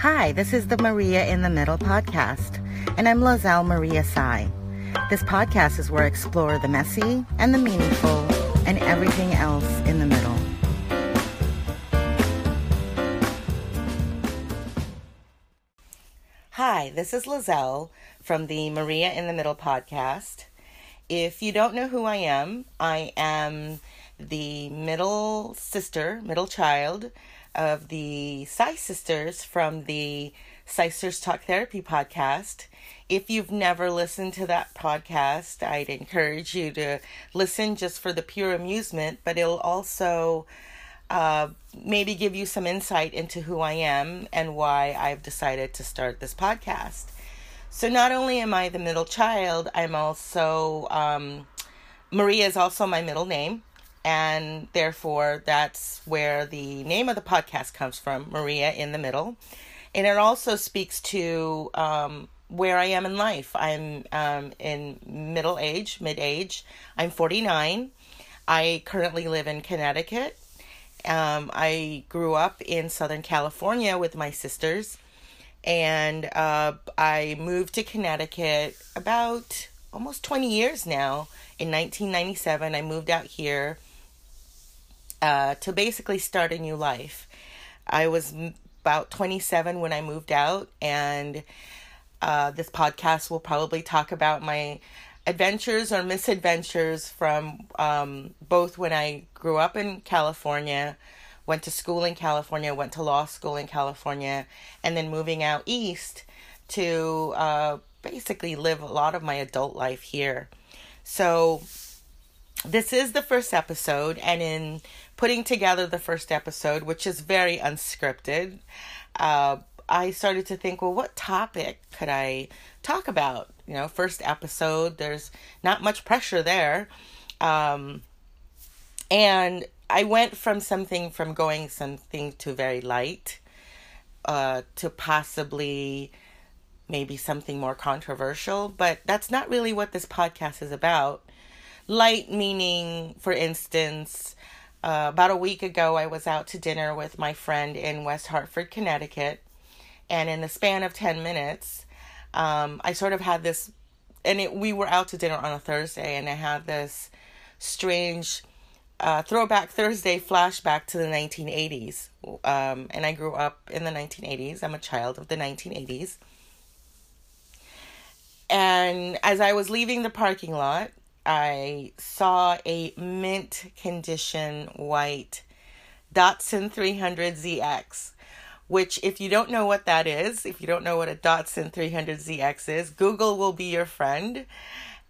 Hi, this is the Maria in the Middle podcast, and I'm Lazelle Maria Sai. This podcast is where I explore the messy and the meaningful and everything else in the middle. Hi, this is Lazelle from the Maria in the Middle podcast. If you don't know who I am the middle sister, middle child of the Sci-Sisters from the Sci-Sisters Talk Therapy podcast. If you've never listened to that podcast, I'd encourage you to listen just for the pure amusement, but it'll also maybe give you some insight into who I am and why I've decided to start this podcast. So not only am I the middle child, I'm also, Maria is also my middle name. And therefore, that's where the name of the podcast comes from, Maria in the Middle. And it also speaks to where I am in life. I'm in middle age, mid-age. I'm 49. I currently live in Connecticut. I grew up in Southern California with my sisters. And I moved to Connecticut about almost 20 years now. In 1997, I moved out here to basically start a new life. I was about 27 when I moved out, and this podcast will probably talk about my adventures or misadventures from both when I grew up in California, went to school in California, went to law school in California, and then moving out east to basically live a lot of my adult life here. So this is the first episode, and in putting together the first episode, which is very unscripted, I started to think, well, what topic could I talk about? You know, first episode, there's not much pressure there. And I went from something to very light, to possibly maybe something more controversial, but that's not really what this podcast is about. Light meaning, for instance, about a week ago, I was out to dinner with my friend in West Hartford, Connecticut. And in the span of 10 minutes, I sort of had this, we were out to dinner on a Thursday, and I had this strange throwback Thursday flashback to the 1980s. And I grew up in the 1980s. I'm a child of the 1980s. And as I was leaving the parking lot, I saw a mint condition white Datsun 300ZX, which if you don't know what that is, if you don't know what a Datsun 300ZX is, Google will be your friend.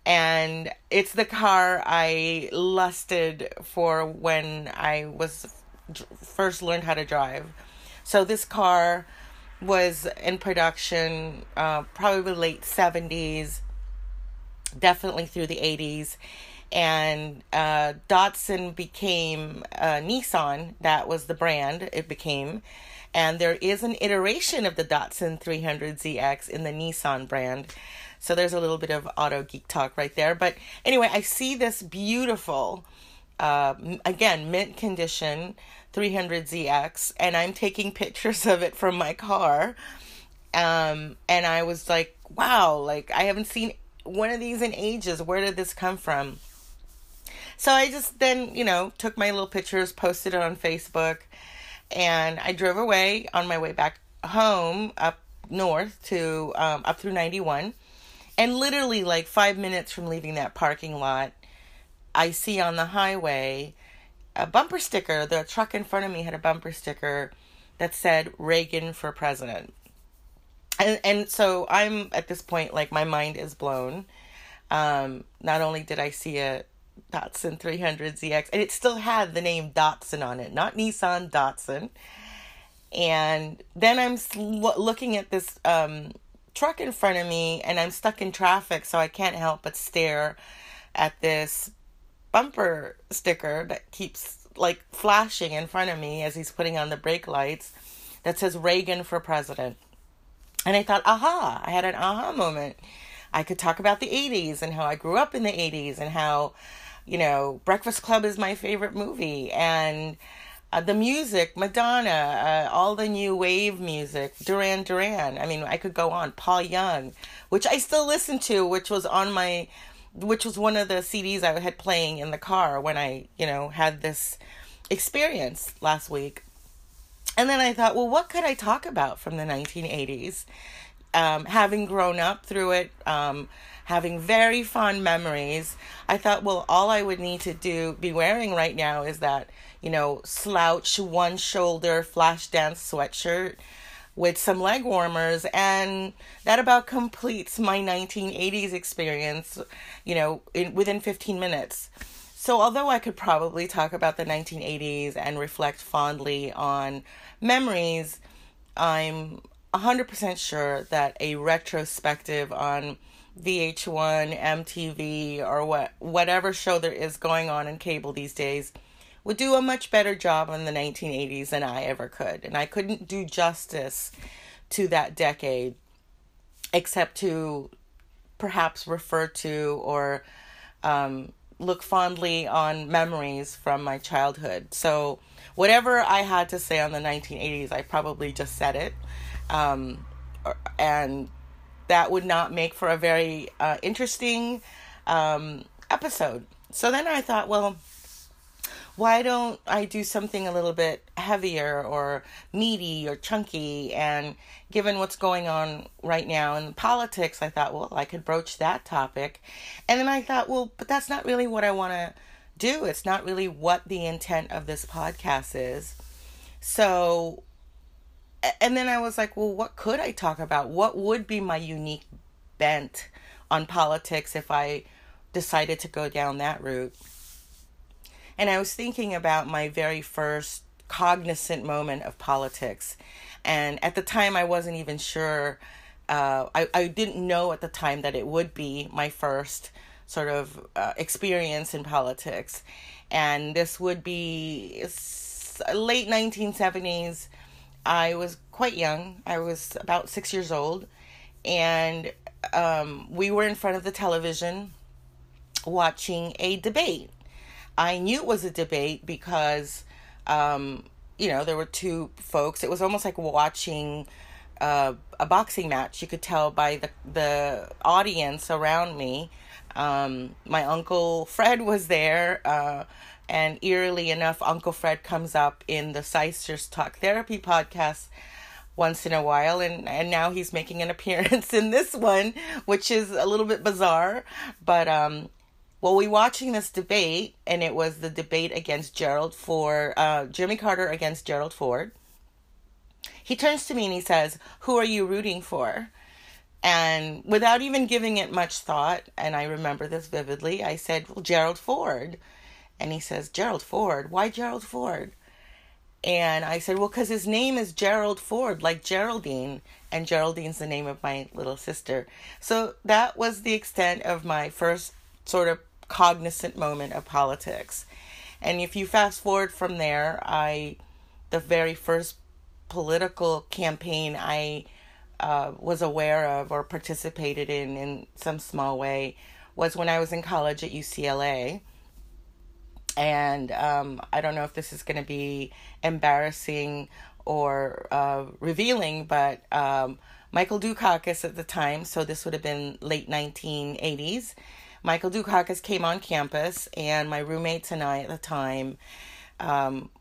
And it's the car I lusted for when I was first learned how to drive. So this car was in production probably late 70s, definitely through the 80s. And Datsun became Nissan. That was the brand it became. And there is an iteration of the Datsun 300ZX in the Nissan brand. So there's a little bit of auto geek talk right there. But anyway, I see this beautiful, again, mint condition 300ZX, and I'm taking pictures of it from my car. And I was like, wow, like I haven't seen one of these in ages. Where did this come from? So I just then, took my little pictures, posted it on Facebook, and I drove away on my way back home up north to up through 91. And literally like 5 minutes from leaving that parking lot, I see on the highway a bumper sticker. The truck in front of me had a bumper sticker that said Reagan for president. And so I'm at this point, like my mind is blown. Not only did I see a Datsun 300ZX, and it still had the name Datsun on it, not Nissan, Datsun. And then I'm looking at this truck in front of me, and I'm stuck in traffic, so I can't help but stare at this bumper sticker that keeps like flashing in front of me as he's putting on the brake lights that says Reagan for president. And I thought, aha, I had an aha moment. I could talk about the 80s and how I grew up in the 80s and how, Breakfast Club is my favorite movie. And The music, Madonna, all the new wave music, Duran Duran. I mean, I could go on. Paul Young, which I still listen to, which was one of the CDs I had playing in the car when I, had this experience last week. And then I thought, well, what could I talk about from the 1980s? Having grown up through it, having very fond memories, I thought, well, all I would need to be wearing right now is that, slouch, one shoulder, flash dance sweatshirt with some leg warmers. And that about completes my 1980s experience, within 15 minutes. So although I could probably talk about the 1980s and reflect fondly on memories, I'm 100% sure that a retrospective on VH1, MTV, or whatever show there is going on in cable these days would do a much better job on the 1980s than I ever could. And I couldn't do justice to that decade, except to perhaps refer to or look fondly on memories from my childhood. So whatever I had to say on the 1980s, I probably just said it. And that would not make for a very interesting episode. So then I thought, well, why don't I do something a little bit heavier or meaty or chunky? And given what's going on right now in politics, I thought, well, I could broach that topic. And then I thought, well, but that's not really what I want to do. It's not really what the intent of this podcast is. So, and then I was like, well, what could I talk about? What would be my unique bent on politics if I decided to go down that route? And I was thinking about my very first cognizant moment of politics. And at the time, I wasn't even sure. I didn't know at the time that it would be my first sort of experience in politics. And this would be late 1970s. I was quite young. I was about 6 years old. And we were in front of the television watching a debate. I knew it was a debate because, there were two folks. It was almost like watching a boxing match. You could tell by the audience around me. My Uncle Fred was there, and eerily enough, Uncle Fred comes up in the Sci-Sisters Talk Therapy podcast once in a while, and now he's making an appearance in this one, which is a little bit bizarre, but well, we watching this debate, and it was the debate against Gerald Ford, Jimmy Carter against Gerald Ford. He turns to me and he says, "Who are you rooting for?" And without even giving it much thought, and I remember this vividly, I said, "Well, Gerald Ford." And he says, "Gerald Ford? Why Gerald Ford?" And I said, "Well, because his name is Gerald Ford, like Geraldine. And Geraldine's the name of my little sister." So that was the extent of my first sort of cognizant moment of politics. And if you fast forward from there, the very first political campaign I was aware of or participated in some small way was when I was in college at UCLA. And I don't know if this is going to be embarrassing or revealing, but Michael Dukakis at the time, so this would have been late 1980s, Michael Dukakis came on campus, and my roommates and I at the time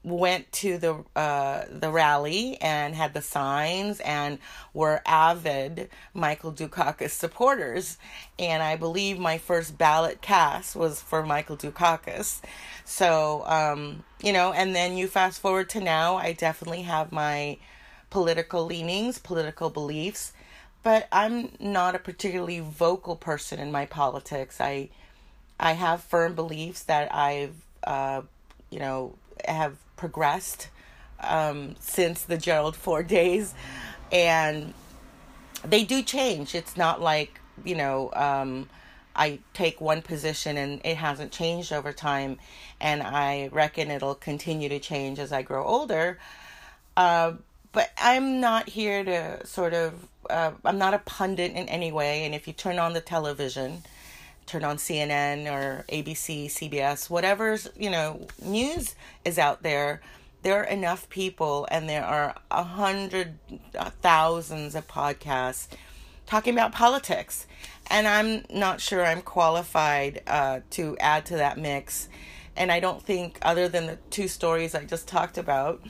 went to the rally and had the signs and were avid Michael Dukakis supporters. And I believe my first ballot cast was for Michael Dukakis. So, and then you fast forward to now, I definitely have my political leanings, political beliefs. But I'm not a particularly vocal person in my politics. I have firm beliefs that I've, have progressed since the Gerald Ford days. And they do change. It's not like, I take one position and it hasn't changed over time. And I reckon it'll continue to change as I grow older. But I'm not here to sort of, I'm not a pundit in any way. And if you turn on the television, turn on CNN or ABC, CBS, whatever's, news is out there, there are enough people, and there are thousands of podcasts talking about politics. And I'm not sure I'm qualified to add to that mix. And I don't think, other than the two stories I just talked about,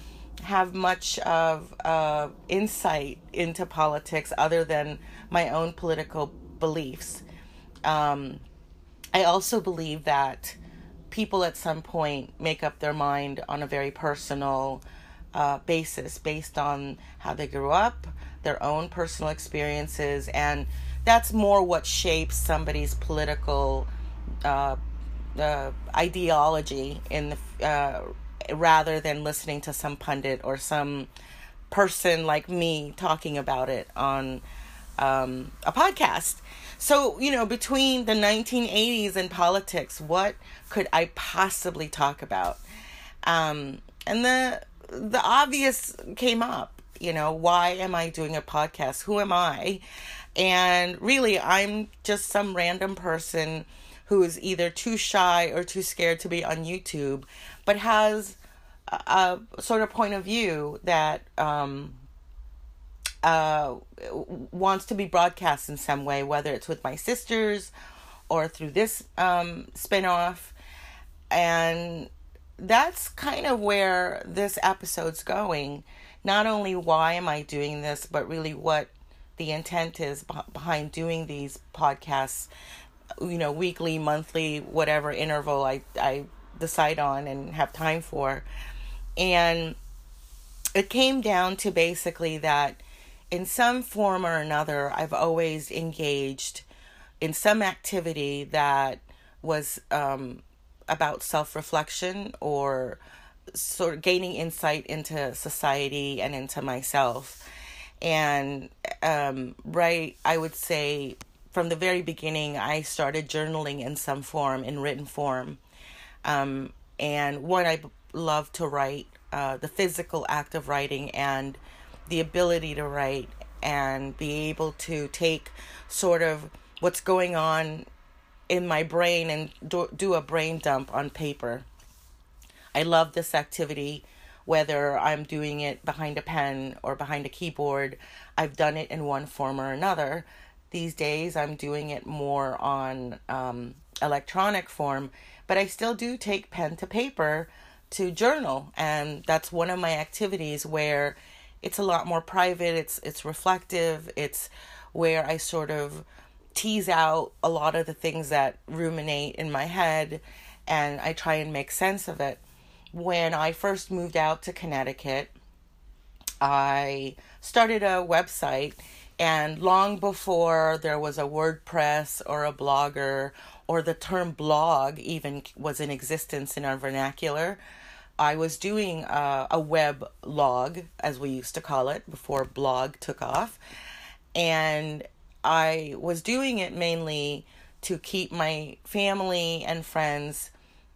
have much of insight into politics other than my own political beliefs. I also believe that people at some point make up their mind on a very personal basis, based on how they grew up, their own personal experiences, and that's more what shapes somebody's political ideology in the rather than listening to some pundit or some person like me talking about it on a podcast. So, you know, between the 1980s and politics, what could I possibly talk about? And the obvious came up, you know, why am I doing a podcast? Who am I? And really, I'm just some random person who is either too shy or too scared to be on YouTube, but has a sort of point of view that wants to be broadcast in some way, whether it's with my sisters or through this spinoff. And that's kind of where this episode's going. Not only why am I doing this, but really what the intent is behind doing these podcasts, you know, weekly, monthly, whatever interval I decide on and have time for. And it came down to basically that in some form or another, I've always engaged in some activity that was about self-reflection or sort of gaining insight into society and into myself. And I would say, from the very beginning, I started journaling in some form, in written form. And what I love to write, the physical act of writing and the ability to write and be able to take sort of what's going on in my brain and do a brain dump on paper. I love this activity, whether I'm doing it behind a pen or behind a keyboard. I've done it in one form or another. These days, I'm doing it more on electronic form, but I still do take pen to paper to journal. And that's one of my activities where it's a lot more private. It's reflective. It's where I sort of tease out a lot of the things that ruminate in my head, and I try and make sense of it. When I first moved out to Connecticut, I started a website. And long before there was a WordPress or a Blogger, or the term blog even was in existence in our vernacular, I was doing a web log, as we used to call it, before blog took off. And I was doing it mainly to keep my family and friends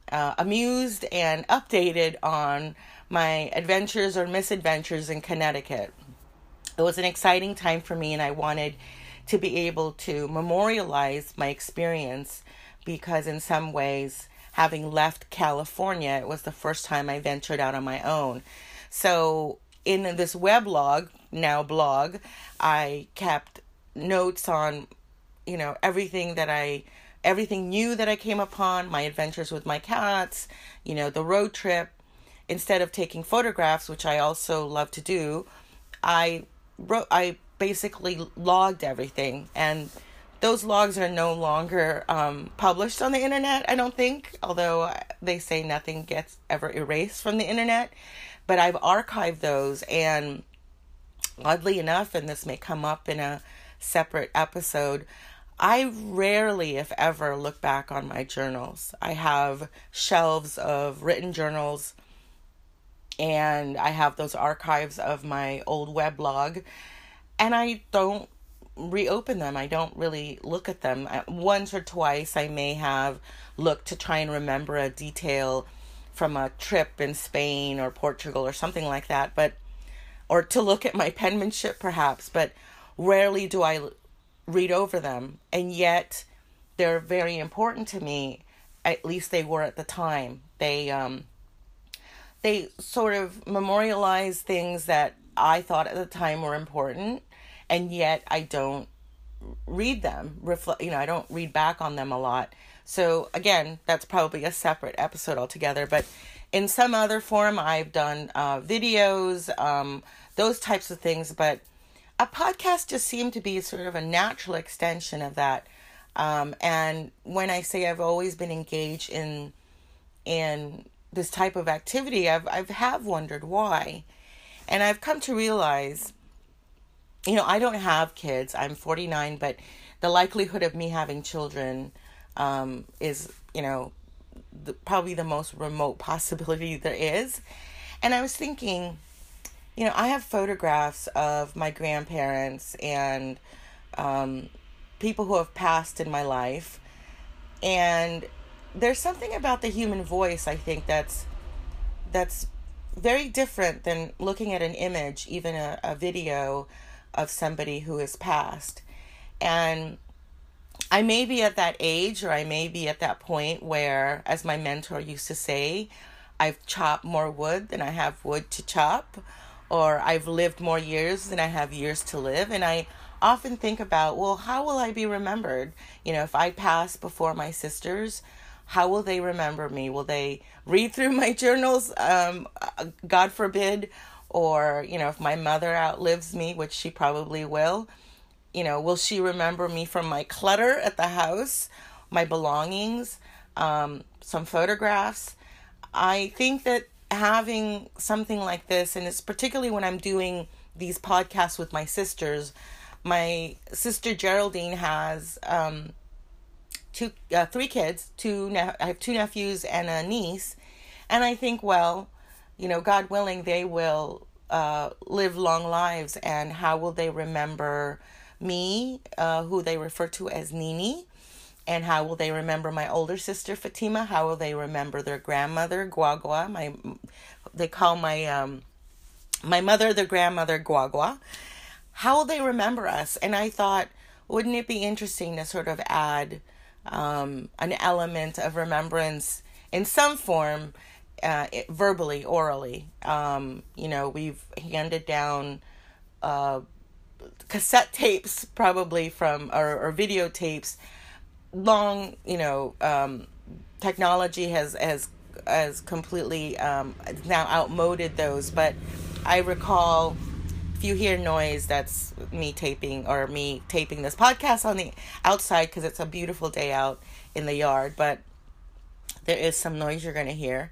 amused and updated on my adventures or misadventures in Connecticut. It was an exciting time for me, and I wanted to be able to memorialize my experience, because in some ways, having left California, it was the first time I ventured out on my own. So in this weblog, now blog, I kept notes on, you know, everything new that I came upon, my adventures with my cats, you know, the road trip. Instead of taking photographs, which I also love to do, I basically logged everything, and those logs are no longer published on the internet, I don't think, although they say nothing gets ever erased from the internet. But I've archived those, and oddly enough, and this may come up in a separate episode, I rarely, if ever, look back on my journals. I have shelves of written journals, and I have those archives of my old weblog, and I don't reopen them. I don't really look at them. Once or twice I may have looked to try and remember a detail from a trip in Spain or Portugal or something like that, but or to look at my penmanship perhaps, but rarely do I read over them. And yet they're very important to me. At least they were at the time. They they sort of memorialize things that I thought at the time were important, and yet I don't read them. I don't read back on them a lot. So again, that's probably a separate episode altogether. But in some other form, I've done videos, those types of things. But a podcast just seemed to be sort of a natural extension of that. And when I say I've always been engaged in this type of activity, I've wondered why. And I've come to realize, I don't have kids. I'm 49, but the likelihood of me having children is, probably the most remote possibility there is. And I was thinking, I have photographs of my grandparents and people who have passed in my life. And there's something about the human voice, I think, that's very different than looking at an image, even a video of somebody who has passed. And I may be at that age, or I may be at that point where, as my mentor used to say, I've chopped more wood than I have wood to chop, or I've lived more years than I have years to live. And I often think about, well, how will I be remembered? If I pass before my sisters, how will they remember me? Will they read through my journals? God forbid. Or, if my mother outlives me, which she probably will, will she remember me from my clutter at the house, my belongings, some photographs? I think that having something like this, and it's particularly when I'm doing these podcasts with my sisters, my sister Geraldine has three kids, I have two nephews and a niece. And I think, well, God willing, they will live long lives. And how will they remember me, who they refer to as Nini? And how will they remember my older sister, Fatima? How will they remember their grandmother, Guagua? They call my mother their grandmother, Guagua. How will they remember us? And I thought, wouldn't it be interesting to sort of add an element of remembrance in some form, verbally, orally. We've handed down cassette tapes, probably from or videotapes. Long, technology has completely now outmoded those. But I recall, if you hear noise, that's me taping this podcast on the outside because it's a beautiful day out in the yard. But there is some noise you're going to hear.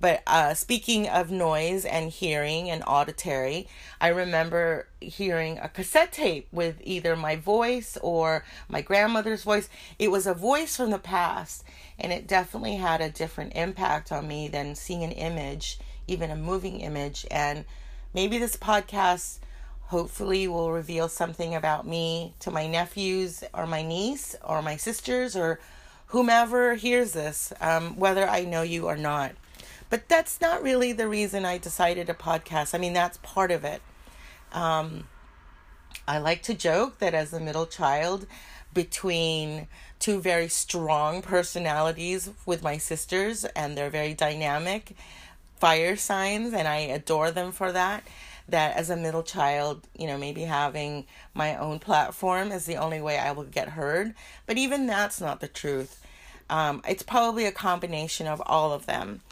But speaking of noise and hearing and auditory, I remember hearing a cassette tape with either my voice or my grandmother's voice. It was a voice from the past, and it definitely had a different impact on me than seeing an image, even a moving image. And maybe this podcast hopefully will reveal something about me to my nephews or my niece or my sisters or whomever hears this, whether I know you or not. But that's not really the reason I decided a podcast. I mean, that's part of it. I like to joke that as a middle child between two very strong personalities with my sisters, and they're very dynamic fire signs, and I adore them for that, that as a middle child, maybe having my own platform is the only way I will get heard. But even that's not the truth. It's probably a combination of all of them.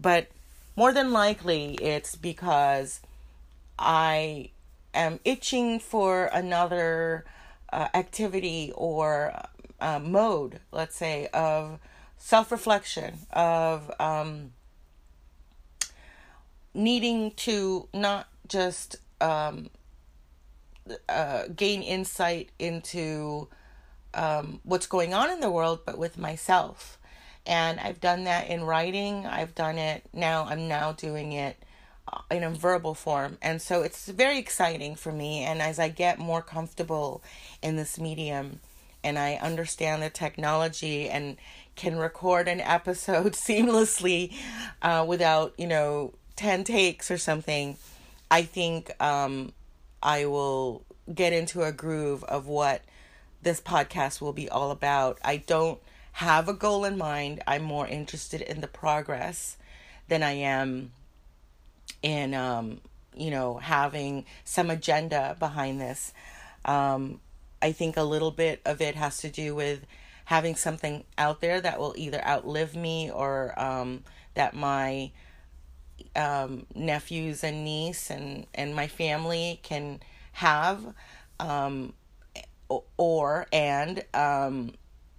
But more than likely, it's because I am itching for another activity or mode, let's say, of self-reflection, of needing to not just gain insight into what's going on in the world, but with myself. And I've done that in writing. I've done it now. I'm now doing it in a verbal form. And so it's very exciting for me. And as I get more comfortable in this medium and I understand the technology and can record an episode seamlessly without, 10 takes or something, I think I will get into a groove of what this podcast will be all about. I don't have a goal in mind. I'm more interested in the progress than I am in, you know, having some agenda behind this. I think a little bit of it has to do with having something out there that will either outlive me or that my nephews and niece and my family can have, or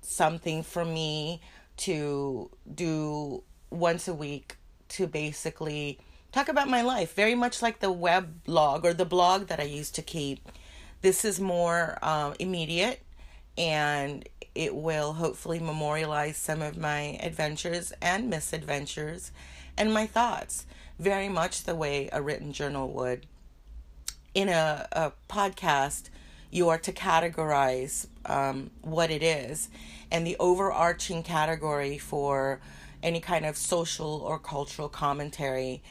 something for me to do once a week to basically talk about my life, very much like the weblog or the blog that I used to keep. This is more immediate, and it will hopefully memorialize some of my adventures and misadventures and my thoughts, very much the way a written journal would. In a podcast, you are to categorize what it is, and the overarching category for any kind of social or cultural commentary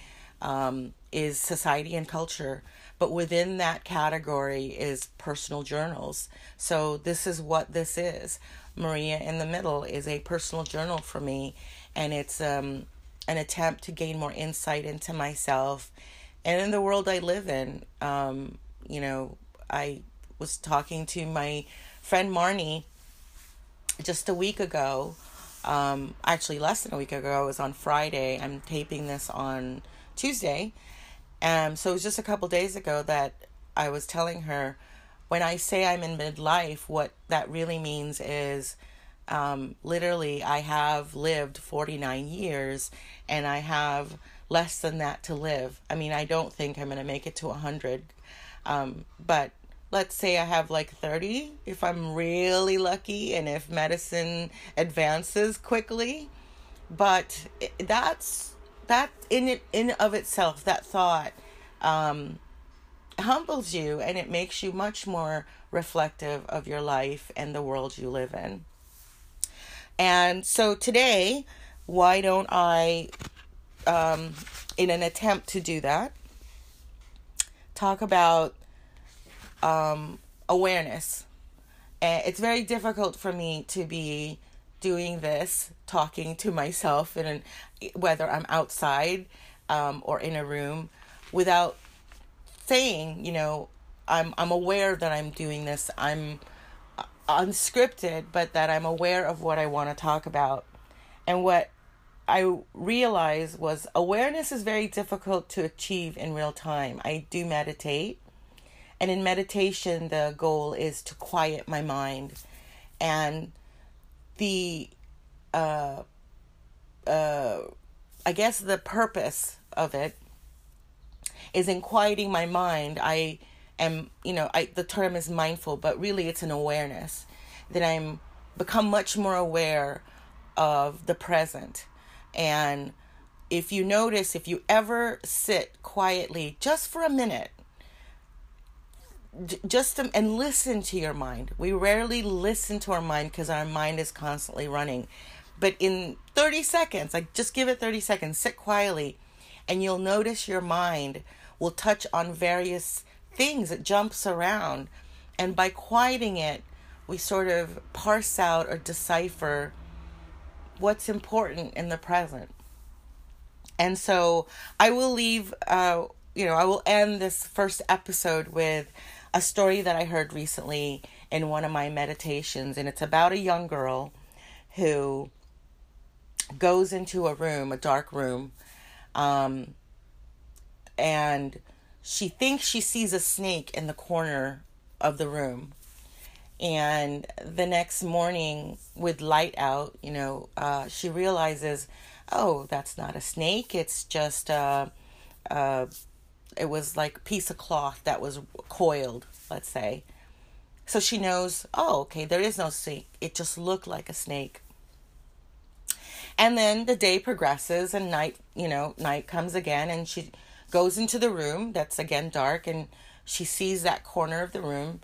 is society and culture. But within that category is personal journals. So this is what this is. Maria in the Middle is a personal journal for me. And it's an attempt to gain more insight into myself and in the world I live in. You know, I was talking to my friend Marnie just a week ago. Actually, less than a week ago. It was on Friday. I'm taping this on Tuesday. So it was just a couple days ago that I was telling her, when I say I'm in midlife, what that really means is literally I have lived 49 years and I have less than that to live. I mean, I don't think I'm going to make it to 100, but let's say I have like 30 if I'm really lucky and if medicine advances quickly. But that in of itself, that thought humbles you, and it makes you much more reflective of your life and the world you live in. And so today, why don't I, in an attempt to do that, talk about awareness. And it's very difficult for me to be doing this, talking to myself, and whether I'm outside or in a room, without saying, you know, I'm aware that I'm doing this. I'm unscripted, but that I'm aware of what I want to talk about. And what I realized was awareness is very difficult to achieve in real time. I do meditate, and in meditation, the goal is to quiet my mind. And the I guess the purpose of it is in quieting my mind. I am, you know, the term is mindful, but really it's an awareness that I'm become much more aware of the present. And if you notice, if you ever sit quietly just for a minute, and listen to your mind. We rarely listen to our mind because our mind is constantly running. But in 30 seconds, like just give it 30 seconds, sit quietly, and you'll notice your mind will touch on various things. It jumps around. And by quieting it, we sort of parse out or decipher what's important in the present. And so I will leave, I will end this first episode with a story that I heard recently in one of my meditations, and it's about a young girl who goes into a room, a dark room, and she thinks she sees a snake in the corner of the room. And the next morning, with light out, she realizes, oh, that's not a snake. It's just it was like a piece of cloth that was coiled, let's say. So she knows, oh, okay, there is no snake. It just looked like a snake. And then the day progresses and night comes again, and she goes into the room that's again dark, and she sees that corner of the room.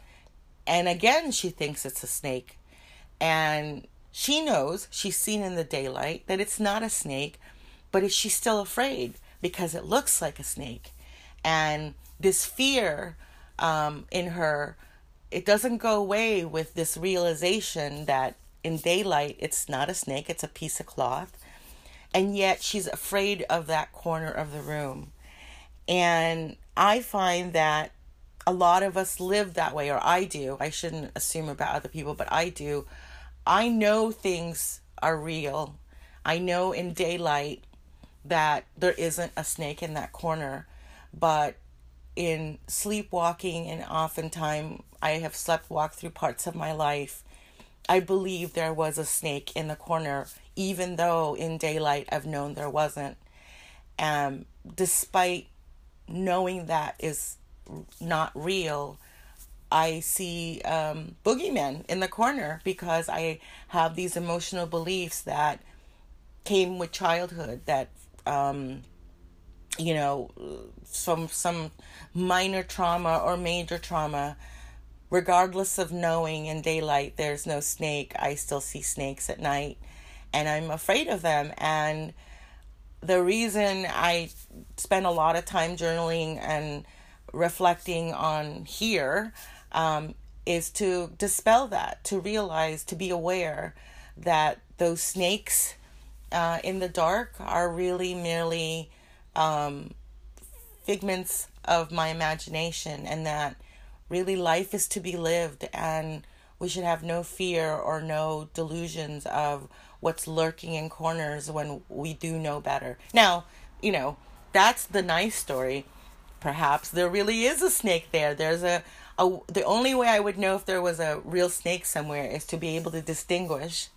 And again, she thinks it's a snake. And she knows, she's seen in the daylight, that it's not a snake, but she's still afraid because it looks like a snake. And this fear in her, it doesn't go away with this realization that in daylight, it's not a snake, it's a piece of cloth. And yet she's afraid of that corner of the room. And I find that a lot of us live that way, or I do. I shouldn't assume about other people, but I do. I know things are real. I know in daylight that there isn't a snake in that corner, but in sleepwalking, and oftentimes I have sleepwalked through parts of my life, I believe there was a snake in the corner, even though in daylight I've known there wasn't. Despite knowing that is not real, I see boogeymen in the corner because I have these emotional beliefs that came with childhood, that some minor trauma or major trauma. Regardless of knowing in daylight there's no snake, I still see snakes at night, and I'm afraid of them. And the reason I spend a lot of time journaling and reflecting on here is to dispel that, to realize, to be aware that those snakes in the dark are really merely figments of my imagination, and that really life is to be lived, and we should have no fear or no delusions of what's lurking in corners when we do know better. Now, that's the nice story. Perhaps there really is a snake there. There's the only way I would know if there was a real snake somewhere is to be able to distinguish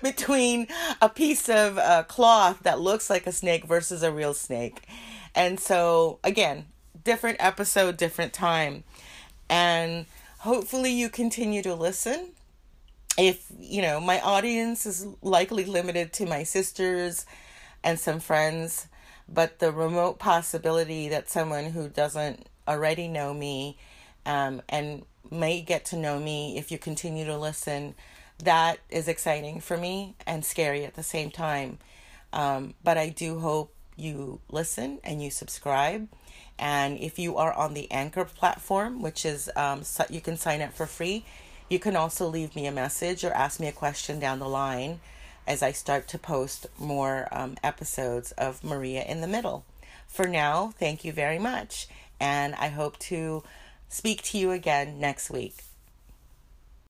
between a piece of cloth that looks like a snake versus a real snake. And so, again, different episode, different time. And hopefully you continue to listen. If, my audience is likely limited to my sisters and some friends, but the remote possibility that someone who doesn't already know me and may get to know me if you continue to listen, that is exciting for me and scary at the same time. But I do hope you listen and you subscribe. And if you are on the Anchor platform, which is you can sign up for free, you can also leave me a message or ask me a question down the line as I start to post more episodes of Maria in the Middle. For now, thank you very much, and I hope to speak to you again next week.